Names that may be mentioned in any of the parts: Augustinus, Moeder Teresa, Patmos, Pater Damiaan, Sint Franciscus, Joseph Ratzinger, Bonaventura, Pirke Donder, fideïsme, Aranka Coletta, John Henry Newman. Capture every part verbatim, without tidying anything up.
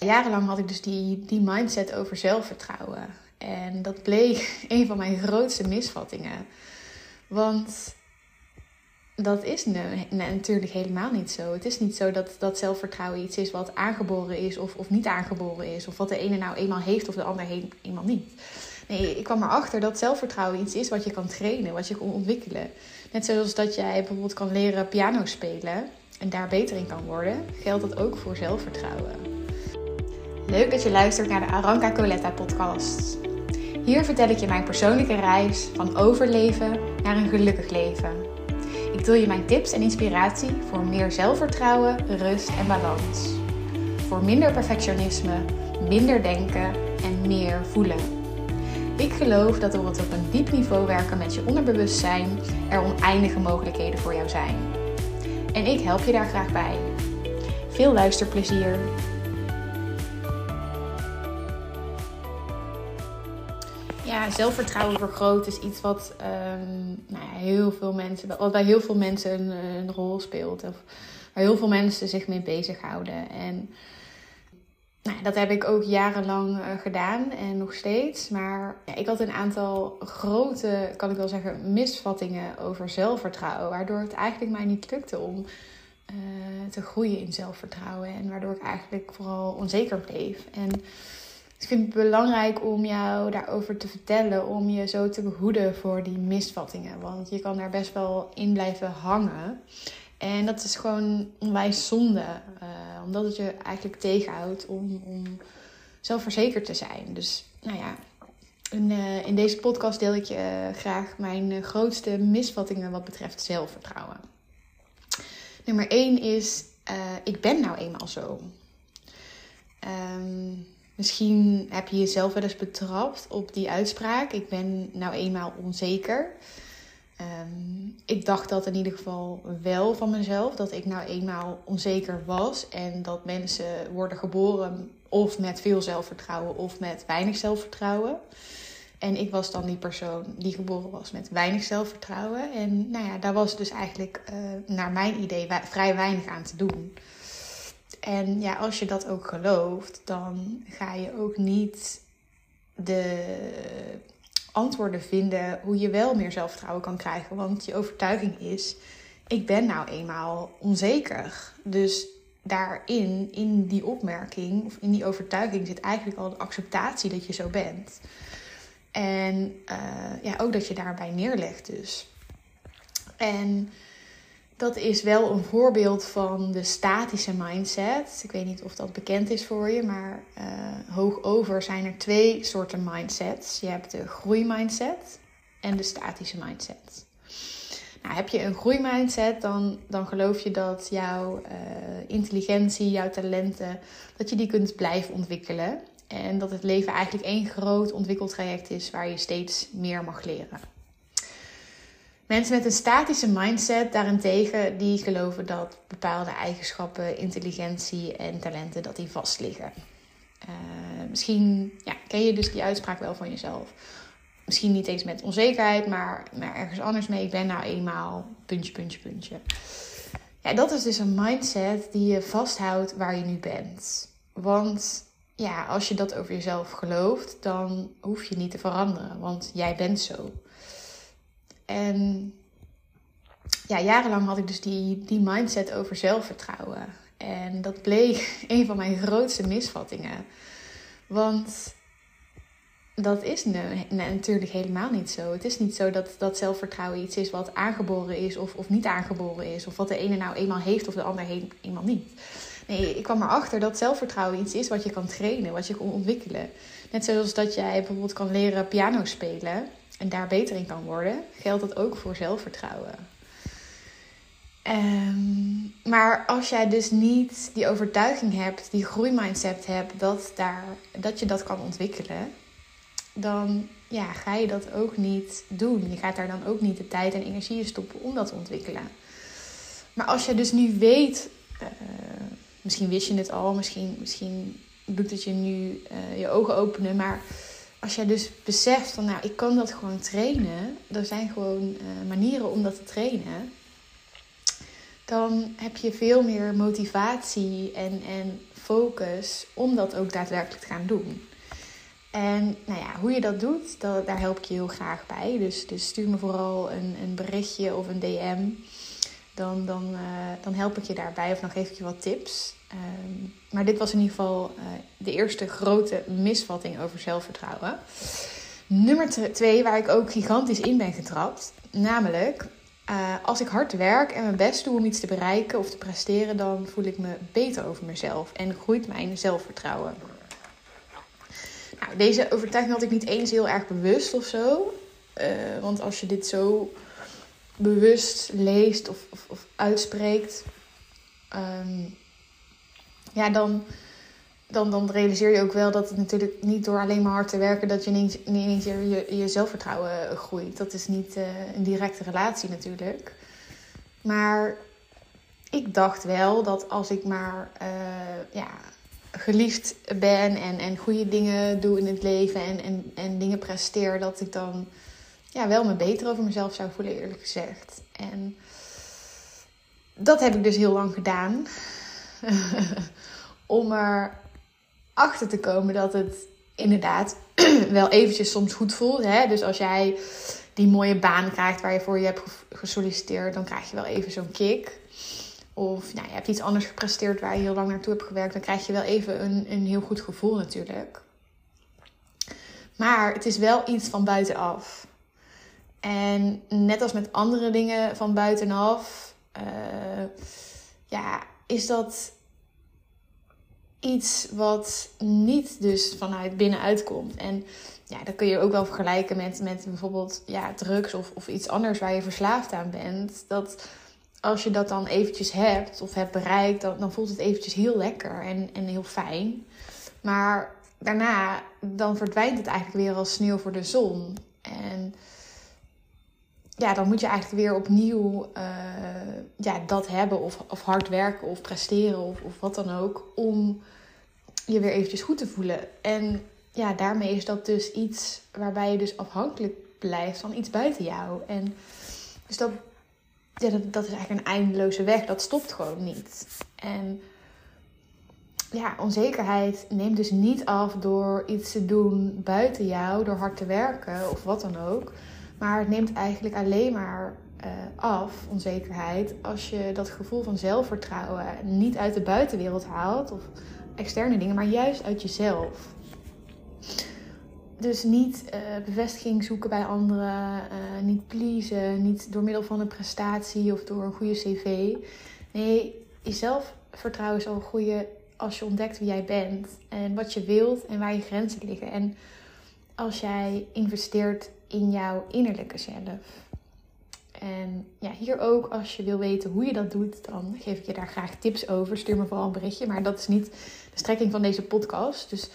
Jarenlang had ik dus die, die mindset over zelfvertrouwen. En dat bleek een van mijn grootste misvattingen. Want dat is nu, nee, natuurlijk helemaal niet zo. Het is niet zo dat, dat zelfvertrouwen iets is wat aangeboren is of, of niet aangeboren is. Of wat de ene nou eenmaal heeft of de ander heen, eenmaal niet. Nee, ik kwam erachter dat zelfvertrouwen iets is wat je kan trainen, wat je kan ontwikkelen. Net zoals dat jij bijvoorbeeld kan leren piano spelen en daar beter in kan worden, geldt dat ook voor zelfvertrouwen. Leuk dat je luistert naar de Aranka Coletta podcast. Hier vertel ik je mijn persoonlijke reis van overleven naar een gelukkig leven. Ik deel je mijn tips en inspiratie voor meer zelfvertrouwen, rust en balans. Voor minder perfectionisme, minder denken en meer voelen. Ik geloof dat door het op een diep niveau werken met je onderbewustzijn er oneindige mogelijkheden voor jou zijn. En ik help je daar graag bij. Veel luisterplezier! Ja, zelfvertrouwen vergroten is iets wat, um, nou ja, heel veel mensen, wat bij heel veel mensen een, een rol speelt. Of waar heel veel mensen zich mee bezighouden. En nou, dat heb ik ook jarenlang gedaan en nog steeds. Maar ja, ik had een aantal grote, kan ik wel zeggen, misvattingen over zelfvertrouwen. Waardoor het eigenlijk mij niet lukte om uh, te groeien in zelfvertrouwen. En waardoor ik eigenlijk vooral onzeker bleef. En dus ik vind het belangrijk om jou daarover te vertellen. Om je zo te behoeden voor die misvattingen. Want je kan daar best wel in blijven hangen. En dat is gewoon onwijs zonde, uh, omdat het je eigenlijk tegenhoudt om, om zelfverzekerd te zijn. Dus nou ja, in, uh, in deze podcast deel ik je uh, graag mijn grootste misvattingen wat betreft zelfvertrouwen. Nummer één is, uh, ik ben nou eenmaal zo. Um, misschien heb je jezelf wel eens betrapt op die uitspraak, ik ben nou eenmaal onzeker. Um, ik dacht dat in ieder geval wel van mezelf, dat ik nou eenmaal onzeker was en dat mensen worden geboren of met veel zelfvertrouwen of met weinig zelfvertrouwen. En ik was dan die persoon die geboren was met weinig zelfvertrouwen en nou ja, daar was dus eigenlijk uh, naar mijn idee we- vrij weinig aan te doen. En ja, als je dat ook gelooft, dan ga je ook niet de antwoorden vinden hoe je wel meer zelfvertrouwen kan krijgen. Want je overtuiging is, ik ben nou eenmaal onzeker. Dus daarin, in die opmerking of in die overtuiging zit eigenlijk al de acceptatie dat je zo bent. En uh, ja, ook dat je daarbij neerlegt dus. En dat is wel een voorbeeld van de statische mindset. Ik weet niet of dat bekend is voor je, maar uh, hoogover zijn er twee soorten mindsets. Je hebt de groeimindset en de statische mindset. Nou, heb je een groeimindset, dan, dan geloof je dat jouw uh, intelligentie, jouw talenten, dat je die kunt blijven ontwikkelen. En dat het leven eigenlijk één groot ontwikkeltraject is waar je steeds meer mag leren. Mensen met een statische mindset daarentegen, die geloven dat bepaalde eigenschappen, intelligentie en talenten, dat die vast liggen. Uh, misschien ja, ken je dus die uitspraak wel van jezelf. Misschien niet eens met onzekerheid, maar, maar ergens anders mee. Ik ben nou eenmaal puntje, puntje, puntje. Ja, dat is dus een mindset die je vasthoudt waar je nu bent. Want ja, als je dat over jezelf gelooft, dan hoef je niet te veranderen, want jij bent zo. En ja, jarenlang had ik dus die, die mindset over zelfvertrouwen. En dat bleek een van mijn grootste misvattingen. Want dat is nu, nee, natuurlijk helemaal niet zo. Het is niet zo dat, dat zelfvertrouwen iets is wat aangeboren is of, of niet aangeboren is. Of wat de ene nou eenmaal heeft of de ander heen, eenmaal niet. Nee, ik kwam erachter dat zelfvertrouwen iets is wat je kan trainen, wat je kan ontwikkelen. Net zoals dat jij bijvoorbeeld kan leren piano spelen en daar beter in kan worden, geldt dat ook voor zelfvertrouwen. Um, maar als jij dus niet die overtuiging hebt, die groeimindset hebt, dat, daar, dat je dat kan ontwikkelen, dan ja, ga je dat ook niet doen. Je gaat daar dan ook niet de tijd en energie in stoppen om dat te ontwikkelen. Maar als je dus nu weet, uh, misschien wist je het al, misschien, misschien doet het je nu uh, je ogen openen, maar als jij dus beseft van, nou, ik kan dat gewoon trainen. Er zijn gewoon uh, manieren om dat te trainen. Dan heb je veel meer motivatie en, en focus om dat ook daadwerkelijk te gaan doen. En nou ja, hoe je dat doet, dat, daar help ik je heel graag bij. Dus, dus stuur me vooral een, een berichtje of een D M. Dan, dan, uh, dan help ik je daarbij of dan geef ik je wat tips. Um, maar dit was in ieder geval uh, de eerste grote misvatting over zelfvertrouwen. Nummer t- twee, waar ik ook gigantisch in ben getrapt. Namelijk, uh, als ik hard werk en mijn best doe om iets te bereiken of te presteren, dan voel ik me beter over mezelf en groeit mijn zelfvertrouwen. Nou, deze overtuiging had ik niet eens heel erg bewust of zo. Uh, want als je dit zo bewust leest of, of, of uitspreekt, um, ja, dan, dan, dan realiseer je ook wel dat het natuurlijk niet door alleen maar hard te werken dat je ineens, ineens je, je zelfvertrouwen groeit. Dat is niet uh, een directe relatie natuurlijk. Maar ik dacht wel dat als ik maar uh, ja, geliefd ben en, en goede dingen doe in het leven en, en, en dingen presteer, dat ik dan ja, wel me beter over mezelf zou voelen, eerlijk gezegd. En dat heb ik dus heel lang gedaan. Om er achter te komen dat het inderdaad wel eventjes soms goed voelt. Hè? Dus als jij die mooie baan krijgt waar je voor je hebt gesolliciteerd, dan krijg je wel even zo'n kick. Of nou, je hebt iets anders gepresteerd waar je heel lang naartoe hebt gewerkt, dan krijg je wel even een, een heel goed gevoel natuurlijk. Maar het is wel iets van buitenaf. En net als met andere dingen van buitenaf, uh, ja, is dat iets wat niet dus vanuit binnenuit komt. En ja, dat kun je ook wel vergelijken met, met bijvoorbeeld ja, drugs of, of iets anders waar je verslaafd aan bent. Dat als je dat dan eventjes hebt of hebt bereikt, dan, dan voelt het eventjes heel lekker en, en heel fijn. Maar daarna, dan verdwijnt het eigenlijk weer als sneeuw voor de zon. En ja, dan moet je eigenlijk weer opnieuw uh, ja, dat hebben of, of hard werken of presteren of, of wat dan ook, om je weer eventjes goed te voelen. En ja, daarmee is dat dus iets waarbij je dus afhankelijk blijft van iets buiten jou. En dus dat, ja, dat, dat is eigenlijk een eindeloze weg, dat stopt gewoon niet. En ja, onzekerheid neemt dus niet af door iets te doen buiten jou, door hard te werken of wat dan ook. Maar het neemt eigenlijk alleen maar uh, af, onzekerheid, als je dat gevoel van zelfvertrouwen niet uit de buitenwereld haalt of externe dingen, maar juist uit jezelf. Dus niet uh, bevestiging zoeken bij anderen, uh, niet pleasen, niet door middel van een prestatie of door een goede cv. Nee, je zelfvertrouwen is al een goede als je ontdekt wie jij bent en wat je wilt en waar je grenzen liggen. En als jij investeert in jouw innerlijke zelf. En ja, hier ook, als je wil weten hoe je dat doet, dan geef ik je daar graag tips over. Stuur me vooral een berichtje, maar dat is niet de strekking van deze podcast. Dus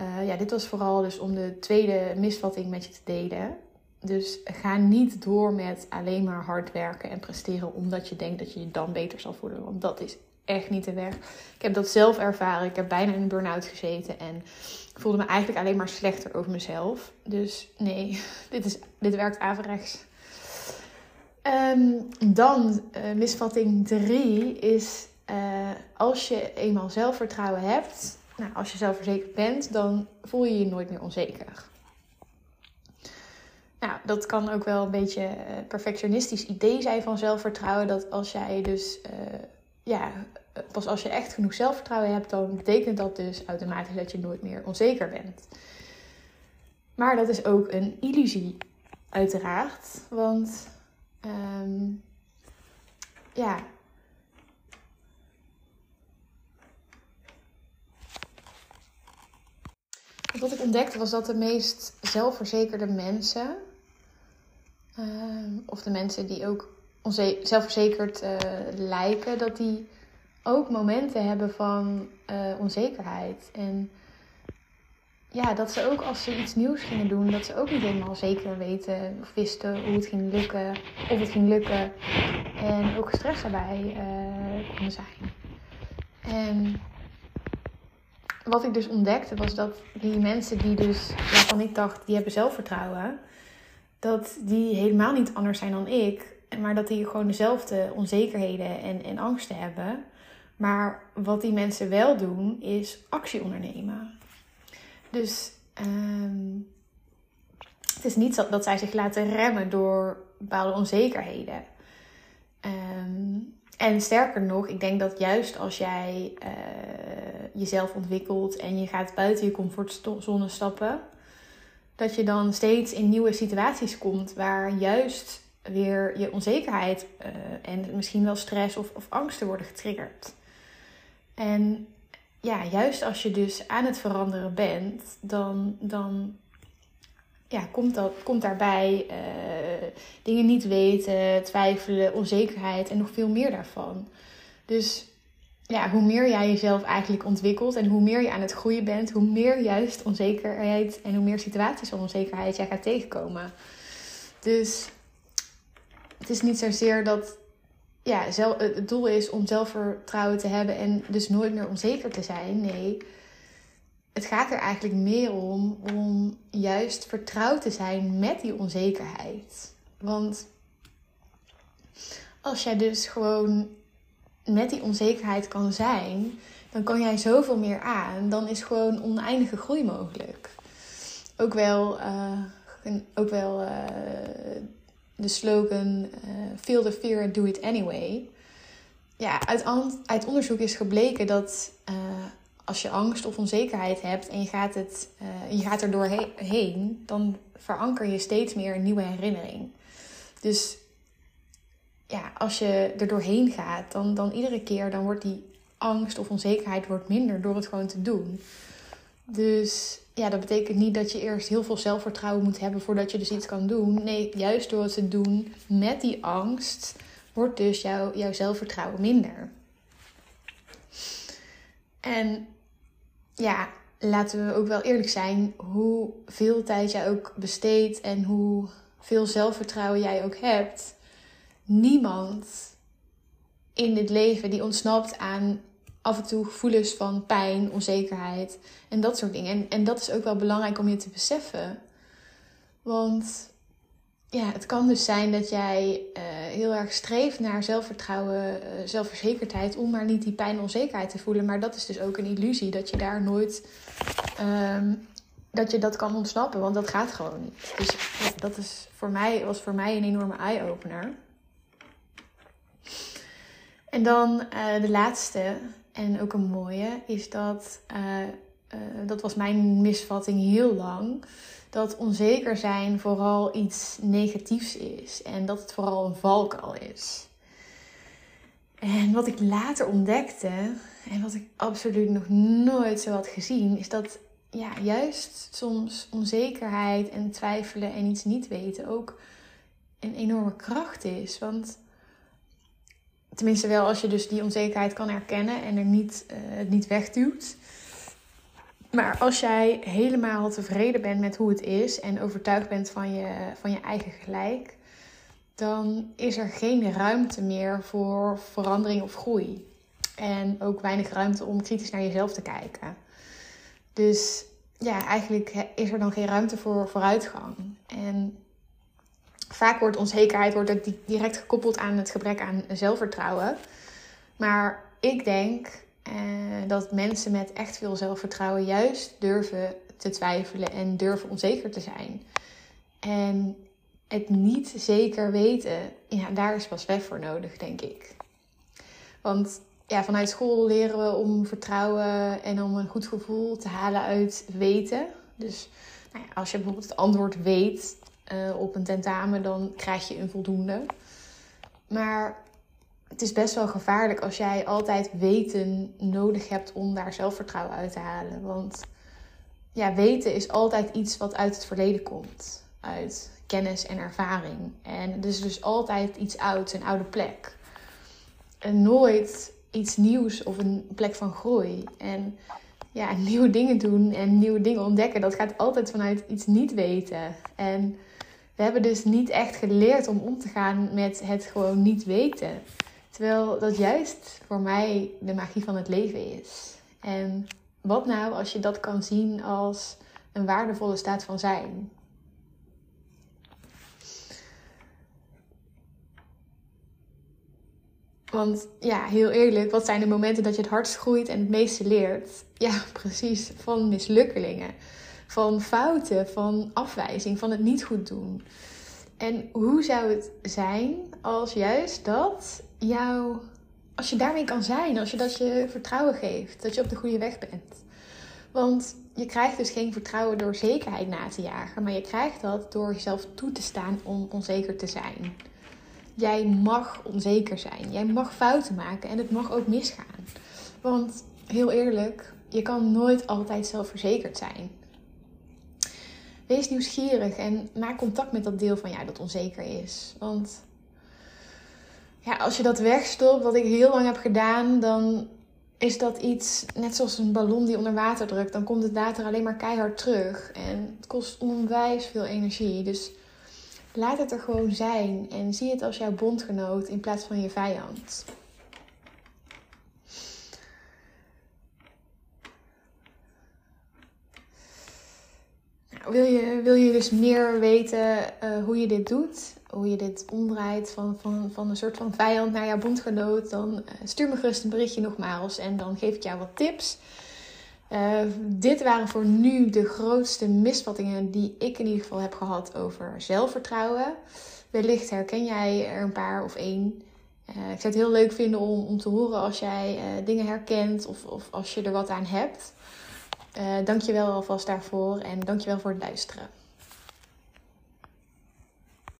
uh, ja, dit was vooral dus om de tweede misvatting met je te delen. Dus ga niet door met alleen maar hard werken en presteren omdat je denkt dat je je dan beter zal voelen. Want dat is echt niet de weg. Ik heb dat zelf ervaren. Ik heb bijna in een burn-out gezeten. En ik voelde me eigenlijk alleen maar slechter over mezelf. Dus nee, dit, is, dit werkt averechts. Um, dan uh, misvatting drie is, Uh, als je eenmaal zelfvertrouwen hebt, nou, als je zelfverzekerd bent, dan voel je je nooit meer onzeker. Nou, dat kan ook wel een beetje een perfectionistisch idee zijn van zelfvertrouwen. Dat als jij dus Uh, ja, pas als je echt genoeg zelfvertrouwen hebt, dan betekent dat dus automatisch dat je nooit meer onzeker bent. Maar dat is ook een illusie, uiteraard. Want um, ja, wat ik ontdekte was dat de meest zelfverzekerde mensen, um, of de mensen die ook Onze- zelfverzekerd uh, lijken, dat die ook momenten hebben van uh, onzekerheid. En ja, dat ze ook als ze iets nieuws gingen doen, dat ze ook niet helemaal zeker weten of wisten hoe het ging lukken, of het ging lukken. En ook stress daarbij uh, konden zijn. En wat ik dus ontdekte was dat die mensen die dus, waarvan ik dacht, die hebben zelfvertrouwen, dat die helemaal niet anders zijn dan ik. Maar dat die gewoon dezelfde onzekerheden en, en angsten hebben. Maar wat die mensen wel doen, is actie ondernemen. Dus um, het is niet zo dat zij zich laten remmen door bepaalde onzekerheden. Um, en sterker nog, ik denk dat juist als jij uh, jezelf ontwikkelt en je gaat buiten je comfortzone stappen, dat je dan steeds in nieuwe situaties komt waar juist weer je onzekerheid uh, en misschien wel stress of, of angsten worden getriggerd. En ja, juist als je dus aan het veranderen bent, dan, dan ja, komt, dat, komt daarbij uh, dingen niet weten, twijfelen, onzekerheid en nog veel meer daarvan. Dus ja, hoe meer jij jezelf eigenlijk ontwikkelt en hoe meer je aan het groeien bent, hoe meer juist onzekerheid en hoe meer situaties van onzekerheid jij gaat tegenkomen. Dus het is niet zozeer dat ja, zelf, het doel is om zelfvertrouwen te hebben en dus nooit meer onzeker te zijn. Nee, het gaat er eigenlijk meer om om juist vertrouwd te zijn met die onzekerheid. Want als jij dus gewoon met die onzekerheid kan zijn, dan kan jij zoveel meer aan. Dan is gewoon oneindige groei mogelijk. Ook wel, uh, ook wel uh, de slogan uh, feel the fear and do it anyway. Ja, uit, uit onderzoek is gebleken dat uh, als je angst of onzekerheid hebt en je gaat, het, uh, je gaat er doorheen, dan veranker je steeds meer een nieuwe herinnering. Dus ja, als je er doorheen gaat, dan, dan iedere keer dan wordt die angst of onzekerheid wordt minder door het gewoon te doen. Dus ja, dat betekent niet dat je eerst heel veel zelfvertrouwen moet hebben voordat je dus iets kan doen. Nee, juist door het te doen met die angst wordt dus jouw, jouw zelfvertrouwen minder. En ja, laten we ook wel eerlijk zijn, hoeveel tijd jij ook besteedt en hoeveel zelfvertrouwen jij ook hebt, niemand in dit leven die ontsnapt aan af en toe gevoelens van pijn, onzekerheid en dat soort dingen. En, en dat is ook wel belangrijk om je te beseffen. Want ja, het kan dus zijn dat jij uh, heel erg streeft naar zelfvertrouwen, uh, zelfverzekerdheid, om maar niet die pijn en onzekerheid te voelen. Maar dat is dus ook een illusie, dat je daar nooit, um, dat je dat kan ontsnappen. Want dat gaat gewoon niet. Dus ja, dat is voor mij, was voor mij een enorme eye-opener. En dan uh, de laatste, en ook een mooie, is dat, uh, uh, dat was mijn misvatting heel lang, dat onzeker zijn vooral iets negatiefs is. En dat het vooral een valkuil is. En wat ik later ontdekte, en wat ik absoluut nog nooit zo had gezien, is dat ja, juist soms onzekerheid en twijfelen en iets niet weten ook een enorme kracht is. Want tenminste wel als je dus die onzekerheid kan herkennen en er niet, uh, niet wegduwt. Maar als jij helemaal tevreden bent met hoe het is en overtuigd bent van je, van je eigen gelijk, dan is er geen ruimte meer voor verandering of groei. En ook weinig ruimte om kritisch naar jezelf te kijken. Dus ja, eigenlijk is er dan geen ruimte voor vooruitgang. En vaak wordt onzekerheid wordt ook direct gekoppeld aan het gebrek aan zelfvertrouwen. Maar ik denk eh, dat mensen met echt veel zelfvertrouwen juist durven te twijfelen en durven onzeker te zijn. En het niet zeker weten, ja, daar is pas weg voor nodig, denk ik. Want ja, vanuit school leren we om vertrouwen en om een goed gevoel te halen uit weten. Dus nou ja, als je bijvoorbeeld het antwoord weet Uh, op een tentamen, dan krijg je een voldoende. Maar het is best wel gevaarlijk als jij altijd weten nodig hebt om daar zelfvertrouwen uit te halen. Want ja, weten is altijd iets wat uit het verleden komt. Uit kennis en ervaring. En het is dus altijd iets ouds, een oude plek. En nooit iets nieuws of een plek van groei. En ja, nieuwe dingen doen en nieuwe dingen ontdekken, dat gaat altijd vanuit iets niet weten. En we hebben dus niet echt geleerd om om te gaan met het gewoon niet weten. Terwijl dat juist voor mij de magie van het leven is. En wat nou als je dat kan zien als een waardevolle staat van zijn? Want ja, heel eerlijk, wat zijn de momenten dat je het hardst groeit en het meeste leert? Ja, precies, van mislukkelingen, van fouten, van afwijzing, van het niet goed doen. En hoe zou het zijn als juist dat jou, als je daarmee kan zijn, als je dat je vertrouwen geeft, dat je op de goede weg bent? Want je krijgt dus geen vertrouwen door zekerheid na te jagen, maar je krijgt dat door jezelf toe te staan om onzeker te zijn. Jij mag onzeker zijn. Jij mag fouten maken en het mag ook misgaan. Want heel eerlijk, je kan nooit altijd zelfverzekerd zijn. Wees nieuwsgierig en maak contact met dat deel van jou dat onzeker is. Want ja, als je dat wegstopt, wat ik heel lang heb gedaan, dan is dat iets, net zoals een ballon die onder water drukt, dan komt het later alleen maar keihard terug. En het kost onwijs veel energie, dus laat het er gewoon zijn en zie het als jouw bondgenoot in plaats van je vijand. Nou, wil je, wil je dus meer weten uh, hoe je dit doet? Hoe je dit omdraait van, van, van een soort van vijand naar jouw bondgenoot? Dan uh, stuur me gerust een berichtje nogmaals en dan geef ik jou wat tips. Uh, dit waren voor nu de grootste misvattingen die ik in ieder geval heb gehad over zelfvertrouwen. Wellicht herken jij er een paar of één. Uh, ik zou het heel leuk vinden om, om te horen als jij uh, dingen herkent of, of als je er wat aan hebt. Uh, dankjewel alvast daarvoor en dankjewel voor het luisteren.